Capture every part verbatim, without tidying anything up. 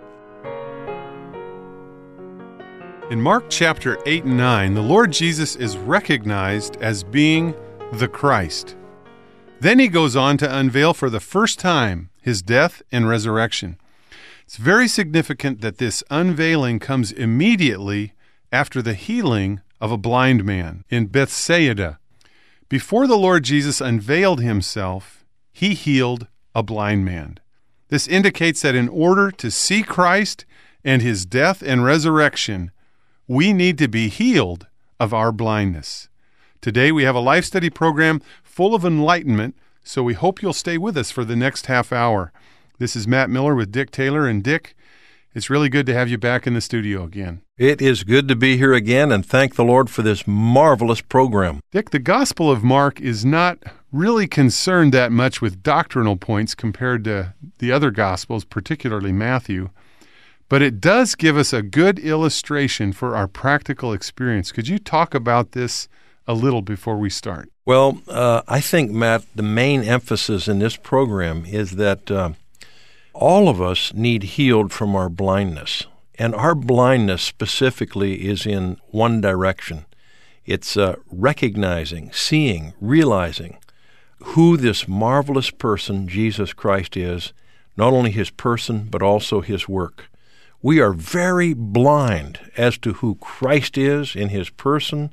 In Mark chapter eight and nine, the Lord Jesus is recognized as being the Christ. Then he goes on to unveil for the first time his death and resurrection. It's very significant that this unveiling comes immediately after the healing of a blind man in Bethsaida. Before the Lord Jesus unveiled himself, he healed a blind man. This indicates that in order to see Christ and his death and resurrection, we need to be healed of our blindness. Today we have a life study program full of enlightenment, so we hope you'll stay with us for the next half hour. This is Matt Miller with Dick Taylor. And Dick, it's really good to have you back in the studio again. It is good to be here again, and thank the Lord for this marvelous program. Dick, the Gospel of Mark is not really concerned that much with doctrinal points compared to the other Gospels, particularly Matthew. But it does give us a good illustration for our practical experience. Could you talk about this a little before we start? Well, uh, I think, Matt, the main emphasis in this program is that uh, all of us need healed from our blindness. And our blindness specifically is in one direction. It's uh, recognizing, seeing, realizing who this marvelous person, Jesus Christ, is, not only his person, but also his work. We are very blind as to who Christ is in his person,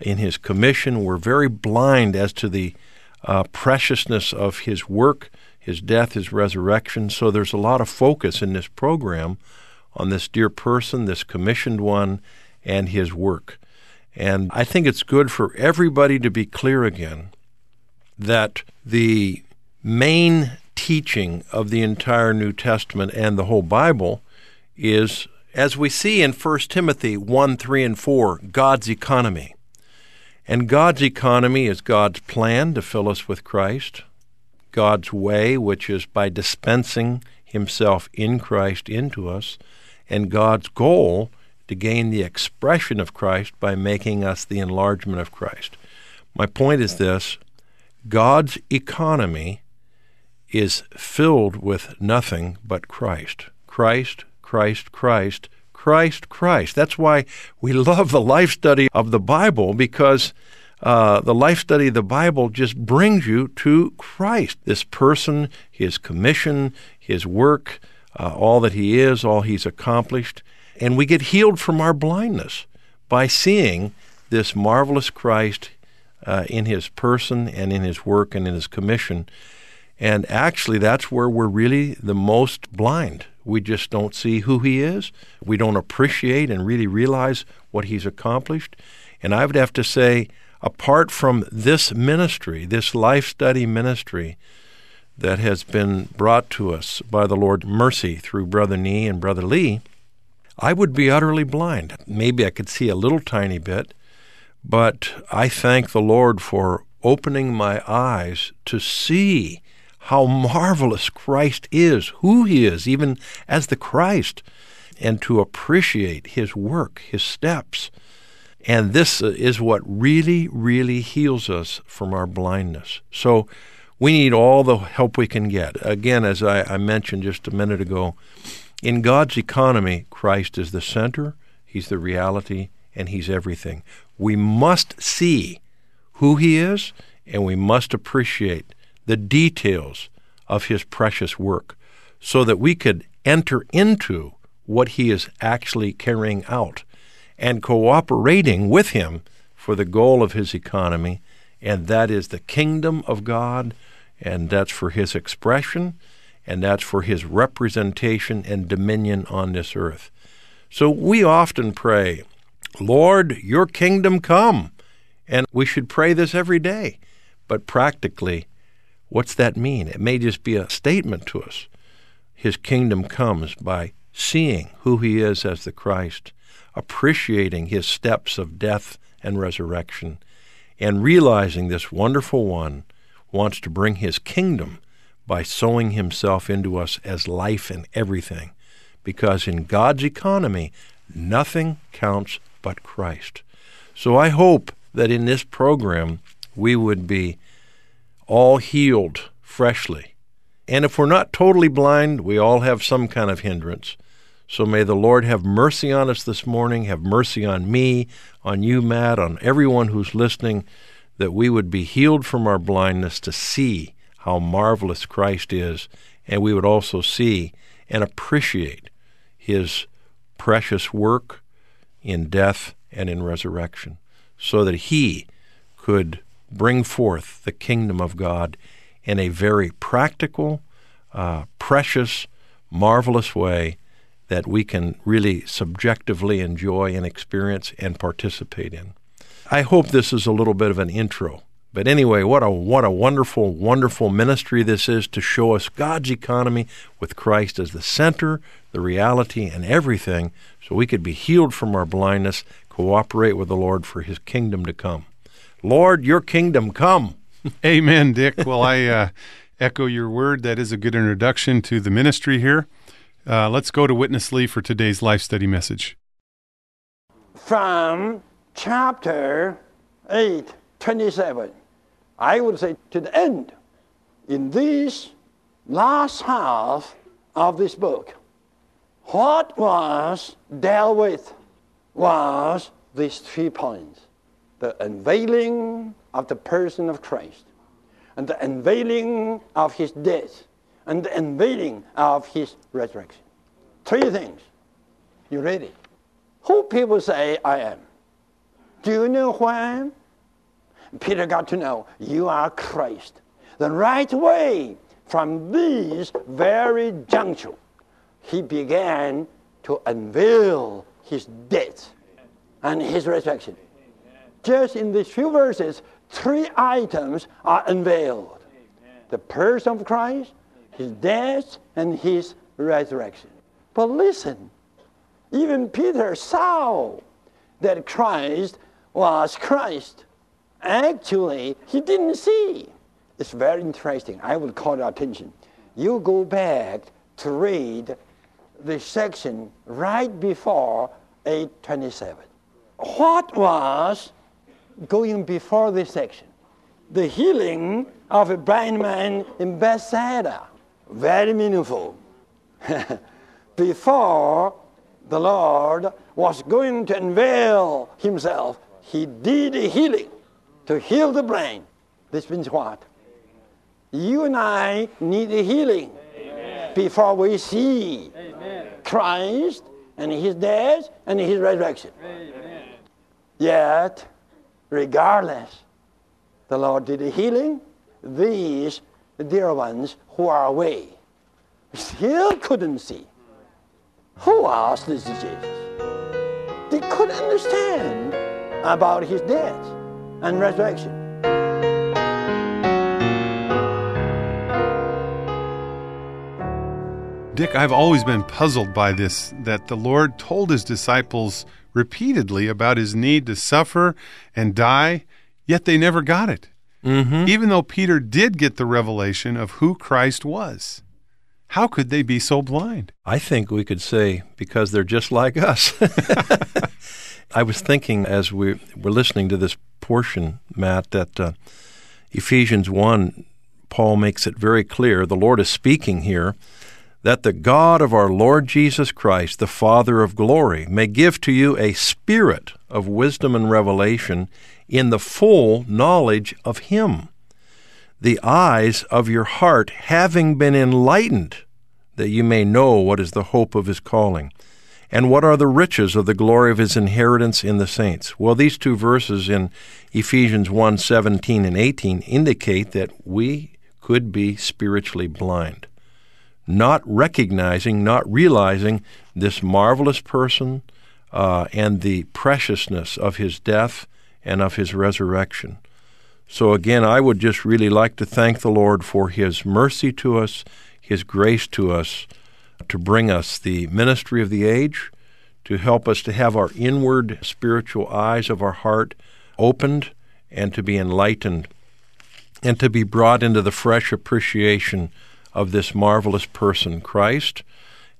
in his commission. We're very blind as to the uh, preciousness of his work, his death, his resurrection. So there's a lot of focus in this program on this dear person, this commissioned one, and his work. And I think it's good for everybody to be clear again that the main teaching of the entire New Testament and the whole Bible is, as we see in First Timothy one, three, and four, God's economy. And God's economy is God's plan to fill us with Christ, God's way, which is by dispensing himself in Christ into us, and God's goal to gain the expression of Christ by making us the enlargement of Christ. My point is this: God's economy is filled with nothing but Christ. Christ, Christ, Christ, Christ, Christ. That's why we love the life study of the Bible, because uh, the life study of the Bible just brings you to Christ, this person, his commission, his work, uh, all that he is, all he's accomplished. And we get healed from our blindness by seeing this marvelous Christ uh, in his person and in his work and in his commission. And actually, that's where we're really the most blind. We just don't see who he is. We don't appreciate and really realize what he's accomplished. And I would have to say, apart from this ministry, this life study ministry that has been brought to us by the Lord's mercy through Brother Nee and Brother Lee, I would be utterly blind. Maybe I could see a little tiny bit, but I thank the Lord for opening my eyes to see how marvelous Christ is, who he is, even as the Christ, and to appreciate his work, his steps. And this is what really, really heals us from our blindness. So we need all the help we can get. Again, as I, I mentioned just a minute ago, in God's economy, Christ is the center, he's the reality, and he's everything. We must see who he is, and we must appreciate the details of his precious work, so that we could enter into what he is actually carrying out and cooperating with him for the goal of his economy, and that is the kingdom of God, and that's for his expression, and that's for his representation and dominion on this earth. So we often pray, "Lord, your kingdom come," and we should pray this every day, but practically, what's that mean? It may just be a statement to us. His kingdom comes by seeing who he is as the Christ, appreciating his steps of death and resurrection, and realizing this wonderful one wants to bring his kingdom by sowing himself into us as life and everything. Because in God's economy, nothing counts but Christ. So I hope that in this program, we would be all healed freshly. And if we're not totally blind, we all have some kind of hindrance. So may the Lord have mercy on us this morning, have mercy on me, on you, Matt, on everyone who's listening, that we would be healed from our blindness to see how marvelous Christ is, and we would also see and appreciate his precious work in death and in resurrection, so that he could bring forth the kingdom of God in a very practical, uh, precious, marvelous way that we can really subjectively enjoy and experience and participate in. I hope this is a little bit of an intro. But anyway, what a what a wonderful, wonderful ministry this is to show us God's economy with Christ as the center, the reality, and everything, so we could be healed from our blindness, cooperate with the Lord for his kingdom to come. Lord, your kingdom come. Amen, Dick. Well, I uh, echo your word. That is a good introduction to the ministry here. Uh, let's go to Witness Lee for today's Life Study message. From chapter eight, twenty-seven, I would say to the end, in this last half of this book, what was dealt with was these three points: the unveiling of the person of Christ, and the unveiling of his death, and the unveiling of his resurrection. Three things. You ready? Who people say I am? Do you know who I am? Peter got to know, you are Christ. The right way from this very juncture, he began to unveil his death and his resurrection. Just in these few verses, three items are unveiled. Amen. The person of Christ, his death, and his resurrection. But listen, even Peter saw that Christ was Christ. Actually, he didn't see. It's very interesting. I will call your attention. You go back to read the section right before eight twenty-seven. What was going before this section? The healing of a blind man in Bethsaida. Very meaningful. Before the Lord was going to unveil himself, he did a healing to heal the blind. This means what? You and I need a healing. Amen. Before we see. Amen. Christ and his death and his resurrection. Amen. Yet, regardless, the Lord did the healing. These dear ones who are away still couldn't see. Who asked this to Jesus? They couldn't understand about his death and resurrection. Dick, I've always been puzzled by this, that the Lord told his disciples repeatedly about his need to suffer and die, yet they never got it. Mm-hmm. Even though Peter did get the revelation of who Christ was. How could they be so blind? I think we could say because they're just like us. I was thinking as we were listening to this portion, Matt, that uh, Ephesians one, Paul makes it very clear, the Lord is speaking here, that the God of our Lord Jesus Christ, the Father of glory, may give to you a spirit of wisdom and revelation in the full knowledge of him, the eyes of your heart having been enlightened, that you may know what is the hope of his calling, and what are the riches of the glory of his inheritance in the saints. Well, these two verses in Ephesians one, seventeen and eighteen indicate that we could be spiritually blind, not recognizing, not realizing this marvelous person uh, and the preciousness of his death and of his resurrection. So again, I would just really like to thank the Lord for his mercy to us, his grace to us, to bring us the ministry of the age, to help us to have our inward spiritual eyes of our heart opened and to be enlightened and to be brought into the fresh appreciation of this marvelous person, Christ,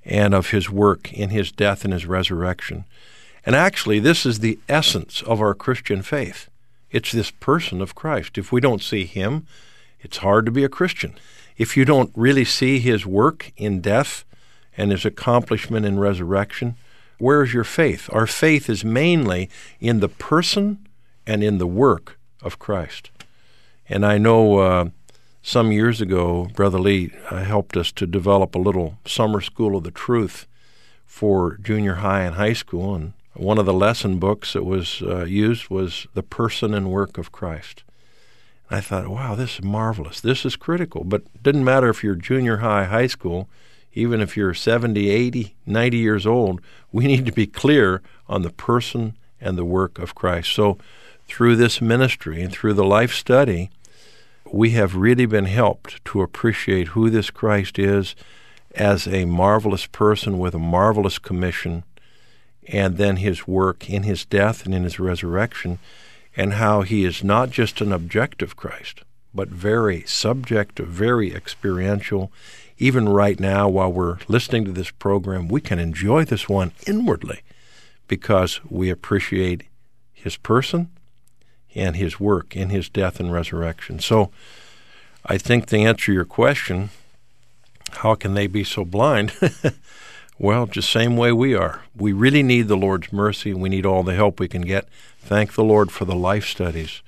and of his work in his death and his resurrection. And actually, this is the essence of our Christian faith. It's this person of Christ. If we don't see him, it's hard to be a Christian. If you don't really see his work in death and his accomplishment in resurrection, where is your faith? Our faith is mainly in the person and in the work of Christ. And I know uh, some years ago, Brother Lee uh, helped us to develop a little summer school of the truth for junior high and high school. And one of the lesson books that was uh, used was The Person and Work of Christ. And I thought, wow, this is marvelous. This is critical. But it doesn't matter if you're junior high, high school, even if you're seventy, eighty, ninety years old, we need to be clear on the person and the work of Christ. So through this ministry and through the life study, we have really been helped to appreciate who this Christ is as a marvelous person with a marvelous commission, and then his work in his death and in his resurrection, and how he is not just an objective Christ, but very subjective, very experiential. Even right now, while we're listening to this program, we can enjoy this one inwardly because we appreciate his person and his work in his death and resurrection. So I think to answer your question, how can they be so blind? Well, just same way we are. We really need the Lord's mercy. We need all the help we can get. Thank the Lord for the life studies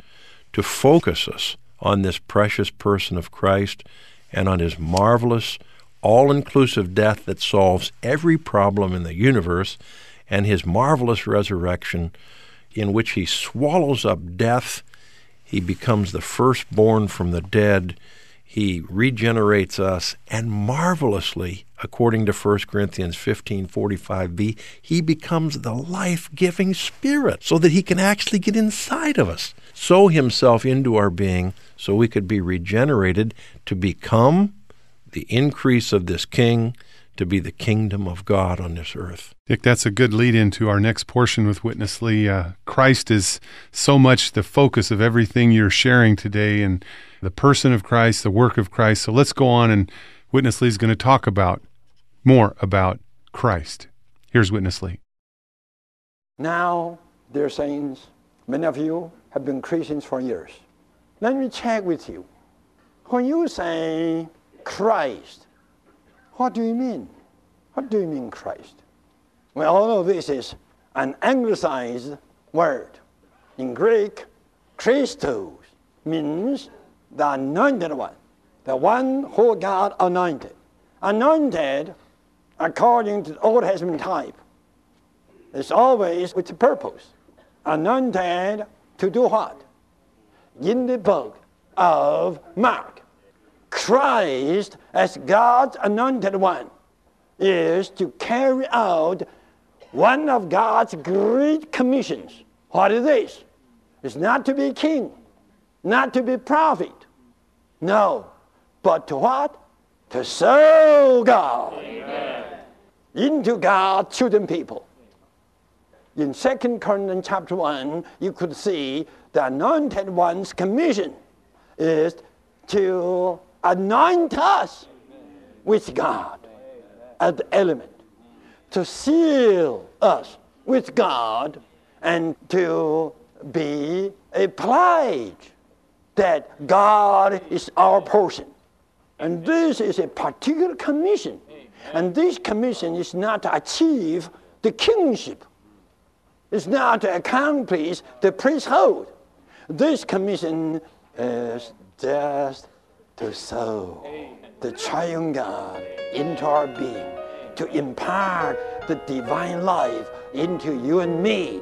to focus us on this precious person of Christ and on his marvelous, all-inclusive death that solves every problem in the universe, and his marvelous resurrection in which he swallows up death. He becomes the firstborn from the dead. He regenerates us, and marvelously, according to First Corinthians fifteen forty-five b, he becomes the life-giving Spirit so that he can actually get inside of us, sow himself into our being so we could be regenerated to become the increase of this King, to be the kingdom of God on this earth. Dick, that's a good lead into our next portion with Witness Lee. Uh, Christ is so much the focus of everything you're sharing today, and the person of Christ, the work of Christ. So let's go on, and Witness Lee is going to talk about more about Christ. Here's Witness Lee. Now, dear saints, many of you have been Christians for years. Let me check with you. When you say Christ, what do you mean? What do you mean Christ? Well, all of this is an anglicized word. In Greek, Christos means the anointed one, the one who God anointed. Anointed, according to the Old Testament type, is always with a purpose. Anointed to do what? In the book of Mark, Christ, as God's anointed one, is to carry out one of God's great commissions. What is this? It's not to be king, not to be prophet. No, but to what? To serve God. Amen. Into God's chosen people. In Second Corinthians chapter one, you could see the anointed one's commission is to anoint us with God as the element, to seal us with God, and to be a pledge that God is our portion. And this is a particular commission. And this commission is not to achieve the kingship. It's not to accomplish the priesthood. This commission is just to sow the triune God into our being, to impart the divine life into you and me.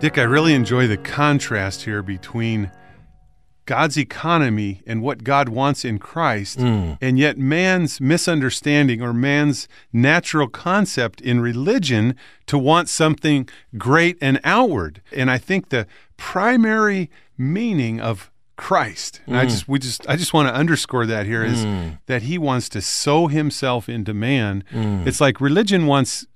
Dick, I really enjoy the contrast here between God's economy and what God wants in Christ, mm. and yet man's misunderstanding or man's natural concept in religion to want something great and outward. And I think the primary meaning of Christ. And mm. I just we just I just want to underscore that here is mm. that he wants to sow himself into man. Mm. It's like religion wants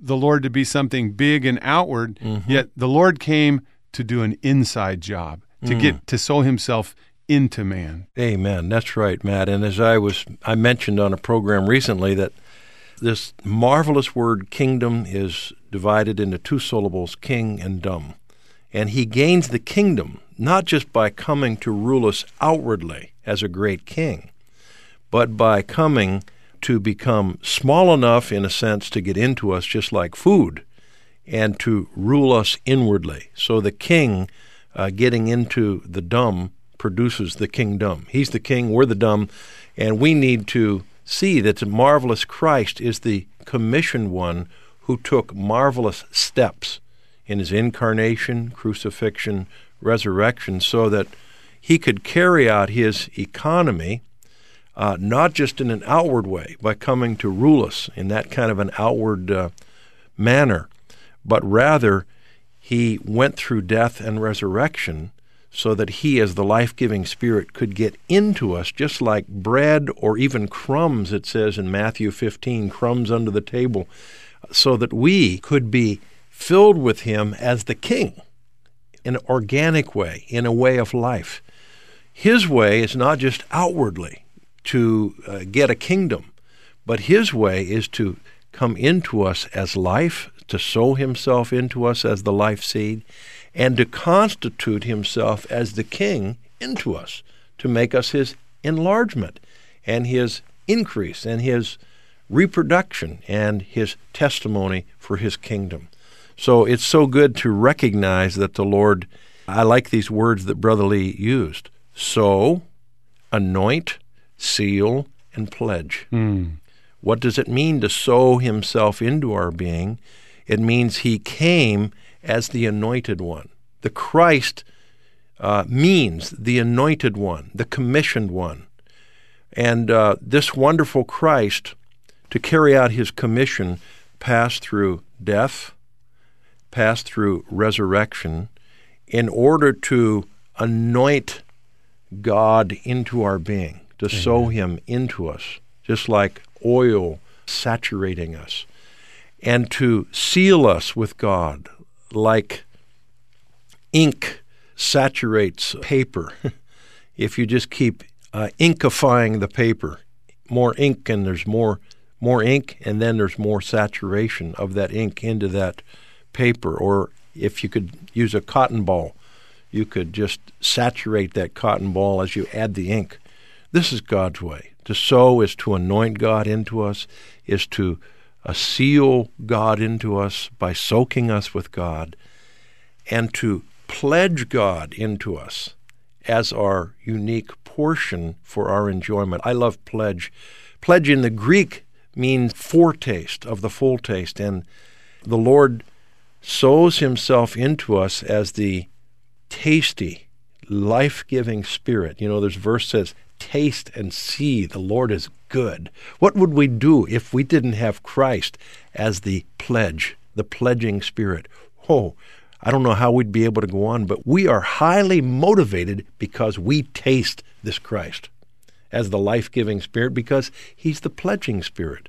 the Lord to be something big and outward, mm-hmm. yet the Lord came to do an inside job, to mm. get to sow himself into man. Amen. That's right, Matt. And as I was I mentioned on a program recently that this marvelous word kingdom is divided into two syllables, king and dom. And he gains the kingdom, not just by coming to rule us outwardly as a great king, but by coming to become small enough, in a sense, to get into us just like food, and to rule us inwardly. So the king uh, getting into the dumb produces the kingdom. He's the king, we're the dumb, and we need to see that the marvelous Christ is the commissioned one who took marvelous steps in his incarnation, crucifixion, resurrection, so that he could carry out his economy, uh, not just in an outward way, by coming to rule us in that kind of an outward uh, manner, but rather he went through death and resurrection so that he, as the life-giving Spirit, could get into us just like bread or even crumbs, it says in Matthew fifteen, crumbs under the table, so that we could be filled with him as the king in an organic way, in a way of life. His way is not just outwardly to uh, get a kingdom, but his way is to come into us as life, to sow himself into us as the life seed, and to constitute himself as the king into us, to make us his enlargement and his increase and his reproduction and his testimony for his kingdom. So it's so good to recognize that the Lord, I like these words that Brother Lee used, sow, anoint, seal, and pledge. Mm. What does it mean to sow himself into our being? It means he came as the anointed one. The Christ uh, means the anointed one, the commissioned one. And uh, this wonderful Christ, to carry out his commission, passed through death, passed through resurrection in order to anoint God into our being, to Amen. Sow him into us, just like oil saturating us, and to seal us with God like ink saturates paper. If you just keep uh, inkifying the paper, more ink and there's more, more ink, and then there's more saturation of that ink into that paper, or if you could use a cotton ball, you could just saturate that cotton ball as you add the ink. This is God's way. To sow is to anoint God into us, is to uh, seal God into us by soaking us with God, and to pledge God into us as our unique portion for our enjoyment. I love pledge. Pledge in the Greek means foretaste of the full taste, and the Lord sows himself into us as the tasty, life-giving Spirit. You know, this verse says, taste and see the Lord is good. What would we do if we didn't have Christ as the pledge, the pledging Spirit? Oh, I don't know how we'd be able to go on, but we are highly motivated because we taste this Christ as the life-giving Spirit, because he's the pledging Spirit.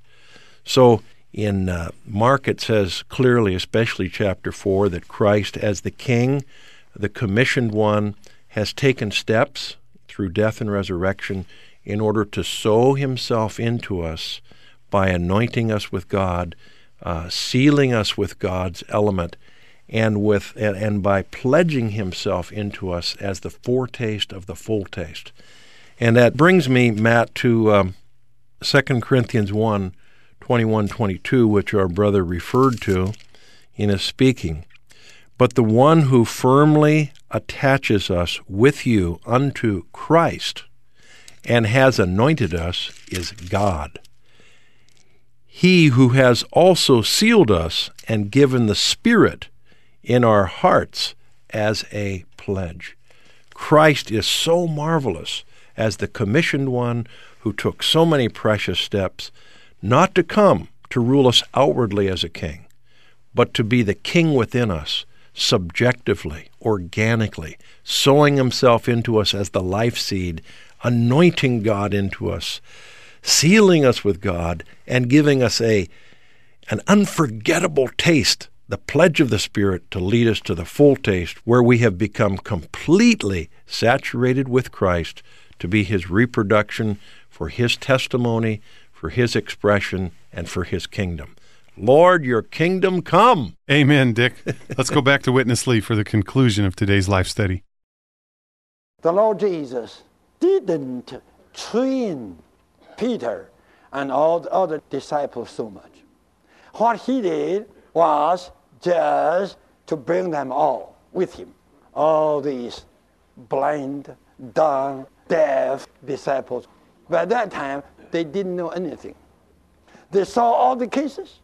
So, in uh, Mark, it says clearly, especially chapter four, that Christ as the King, the commissioned one, has taken steps through death and resurrection in order to sow himself into us by anointing us with God, uh, sealing us with God's element, and, with, and, and by pledging himself into us as the foretaste of the full taste. And that brings me, Matt, to um, Second Corinthians one, twenty-one twenty-two, which our brother referred to in his speaking. But the one who firmly attaches us with you unto Christ and has anointed us is God. He who has also sealed us and given the Spirit in our hearts as a pledge. Christ is so marvelous as the commissioned one who took so many precious steps, not to come to rule us outwardly as a king, but to be the king within us, subjectively, organically, sowing himself into us as the life seed, anointing God into us, sealing us with God, and giving us a an unforgettable taste, the pledge of the Spirit to lead us to the full taste where we have become completely saturated with Christ to be his reproduction, for his testimony, for his expression, and for his kingdom. Lord, your kingdom come. Amen, Dick. Let's go back to Witness Lee for the conclusion of today's life study. The Lord Jesus didn't train Peter and all the other disciples so much. What he did was just to bring them all with him. All these blind, dumb, deaf disciples. By that time, they didn't know anything. They saw all the cases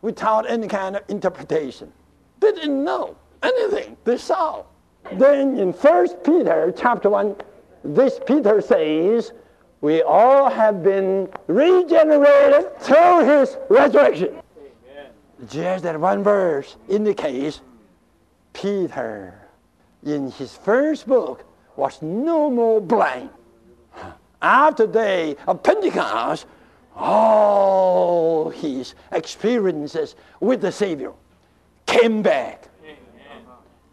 without any kind of interpretation. They didn't know anything they saw. Then in First Peter chapter one, this Peter says, we all have been regenerated through his resurrection. Amen. Just that one verse indicates Peter in his first book was no more blind. After the day of Pentecost, all his experiences with the Savior came back. Amen.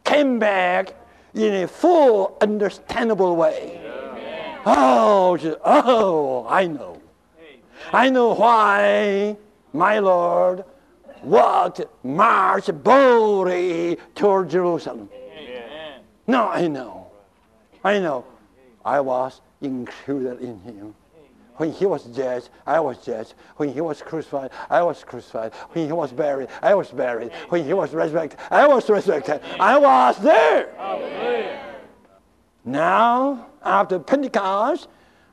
Came back in a full, understandable way. Amen. Oh, just, oh, I know. Amen. I know why my Lord walked, marched boldly toward Jerusalem. Amen. No, I know. I know. I was included in him. When he was judged, I was judged. When he was crucified, I was crucified. When he was buried, I was buried. When he was resurrected, I was resurrected. I was there. Amen. Now, after Pentecost,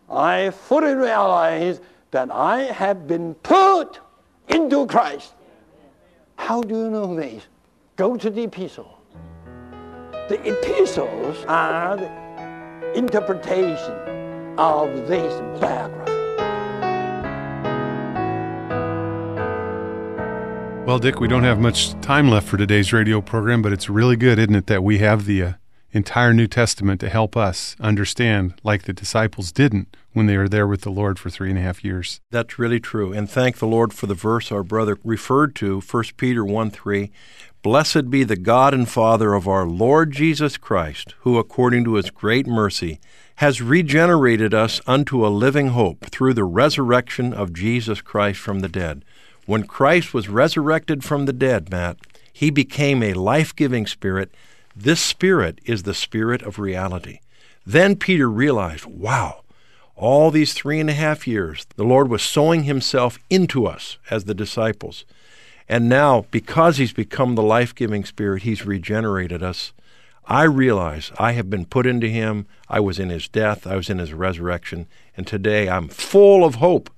I fully realize that I have been put into Christ. How do you know this? Go to the epistle. The epistles are the interpretation of this background. Well, Dick, we don't have much time left for today's radio program, but it's really good, isn't it, that we have the uh, entire New Testament to help us understand, like the disciples didn't when they were there with the Lord for three and a half years. That's really true, and thank the Lord for the verse our brother referred to, First Peter one three, "Blessed be the God and Father of our Lord Jesus Christ, who according to his great mercy has regenerated us unto a living hope through the resurrection of Jesus Christ from the dead." When Christ was resurrected from the dead, Matt, he became a life-giving spirit. This spirit is the spirit of reality. Then Peter realized, wow, all these three and a half years, the Lord was sowing himself into us as the disciples. And now, because he's become the life-giving spirit, he's regenerated us. I realize I have been put into him. I was in his death. I was in his resurrection. And today I'm full of hope.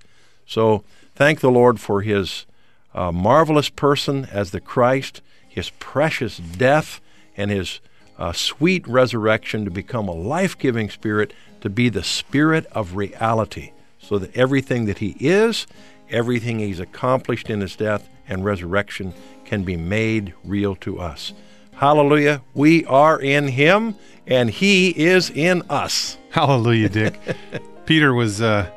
So thank the Lord for his uh, marvelous person as the Christ, his precious death, and his uh, sweet resurrection to become a life-giving spirit, to be the spirit of reality, so that everything that he is, everything he's accomplished in his death and resurrection can be made real to us. Hallelujah. We are in him, and he is in us. Hallelujah, Dick. Peter was... Uh...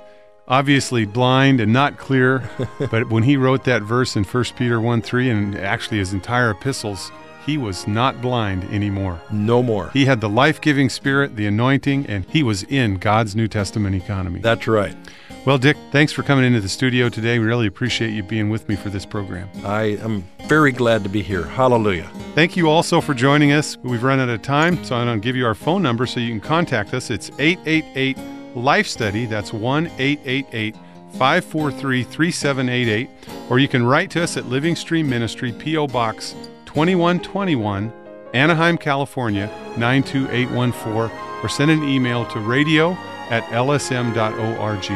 obviously blind and not clear, but when he wrote that verse in First Peter one three, and actually his entire epistles, he was not blind anymore. No more. He had the life-giving spirit, the anointing, and he was in God's New Testament economy. That's right. Well, Dick, thanks for coming into the studio today. We really appreciate you being with me for this program. I am very glad to be here. Hallelujah. Thank you also for joining us. We've run out of time, so I'm going to give you our phone number so you can contact us. It's eight eight eight, eight eight eight Life Study. That's one eight eight eight, five four three, three seven eight eight, or you can write to us at Living Stream Ministry, P O. Box twenty-one twenty-one, Anaheim, California nine two eight one four, or send an email to radio at l s m dot org.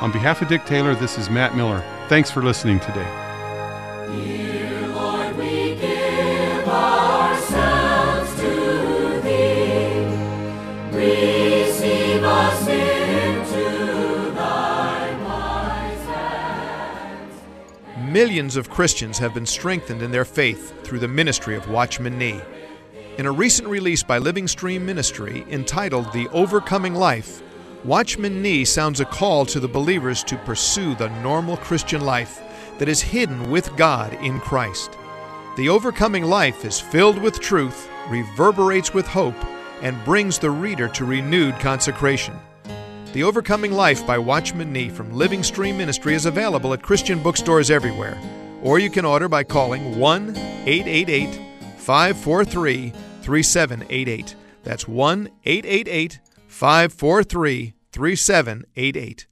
On behalf of Dick Taylor, this is Matt Miller. Thanks for listening today. Millions of Christians have been strengthened in their faith through the ministry of Watchman Nee. In a recent release by Living Stream Ministry entitled The Overcoming Life, Watchman Nee sounds a call to the believers to pursue the normal Christian life that is hidden with God in Christ. The overcoming life is filled with truth, reverberates with hope, and brings the reader to renewed consecration. The Overcoming Life by Watchman Nee from Living Stream Ministry is available at Christian bookstores everywhere, or you can order by calling one eight eight eight, five four three, three seven eight eight. That's one eight eight eight, five four three, three seven eight eight.